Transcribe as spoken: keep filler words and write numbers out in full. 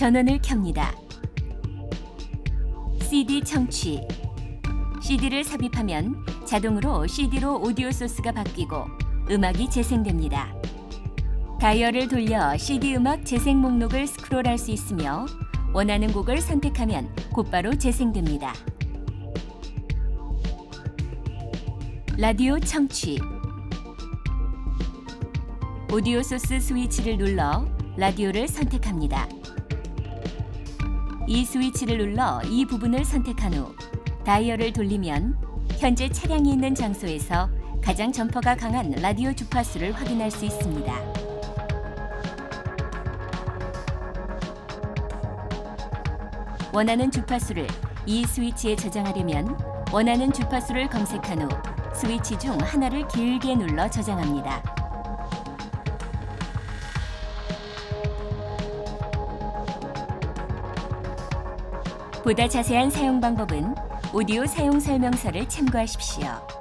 전원을 켭니다. 씨디 청취. 씨디를 삽입하면 자동으로 씨디로 오디오 소스가 바뀌고 음악이 재생됩니다. 다이얼을 돌려 씨디 음악 재생 목록을 스크롤할 수 있으며 원하는 곡을 선택하면 곧바로 재생됩니다. 라디오 청취. 오디오 소스 스위치를 눌러 라디오를 선택합니다. 이 스위치를 눌러 이 부분을 선택한 후 다이얼을 돌리면 현재 차량이 있는 장소에서 가장 점퍼가 강한 라디오 주파수를 확인할 수 있습니다. 원하는 주파수를 이 스위치에 저장하려면 원하는 주파수를 검색한 후 스위치 중 하나를 길게 눌러 저장합니다. 보다 자세한 사용 방법은 오디오 사용 설명서를 참고하십시오.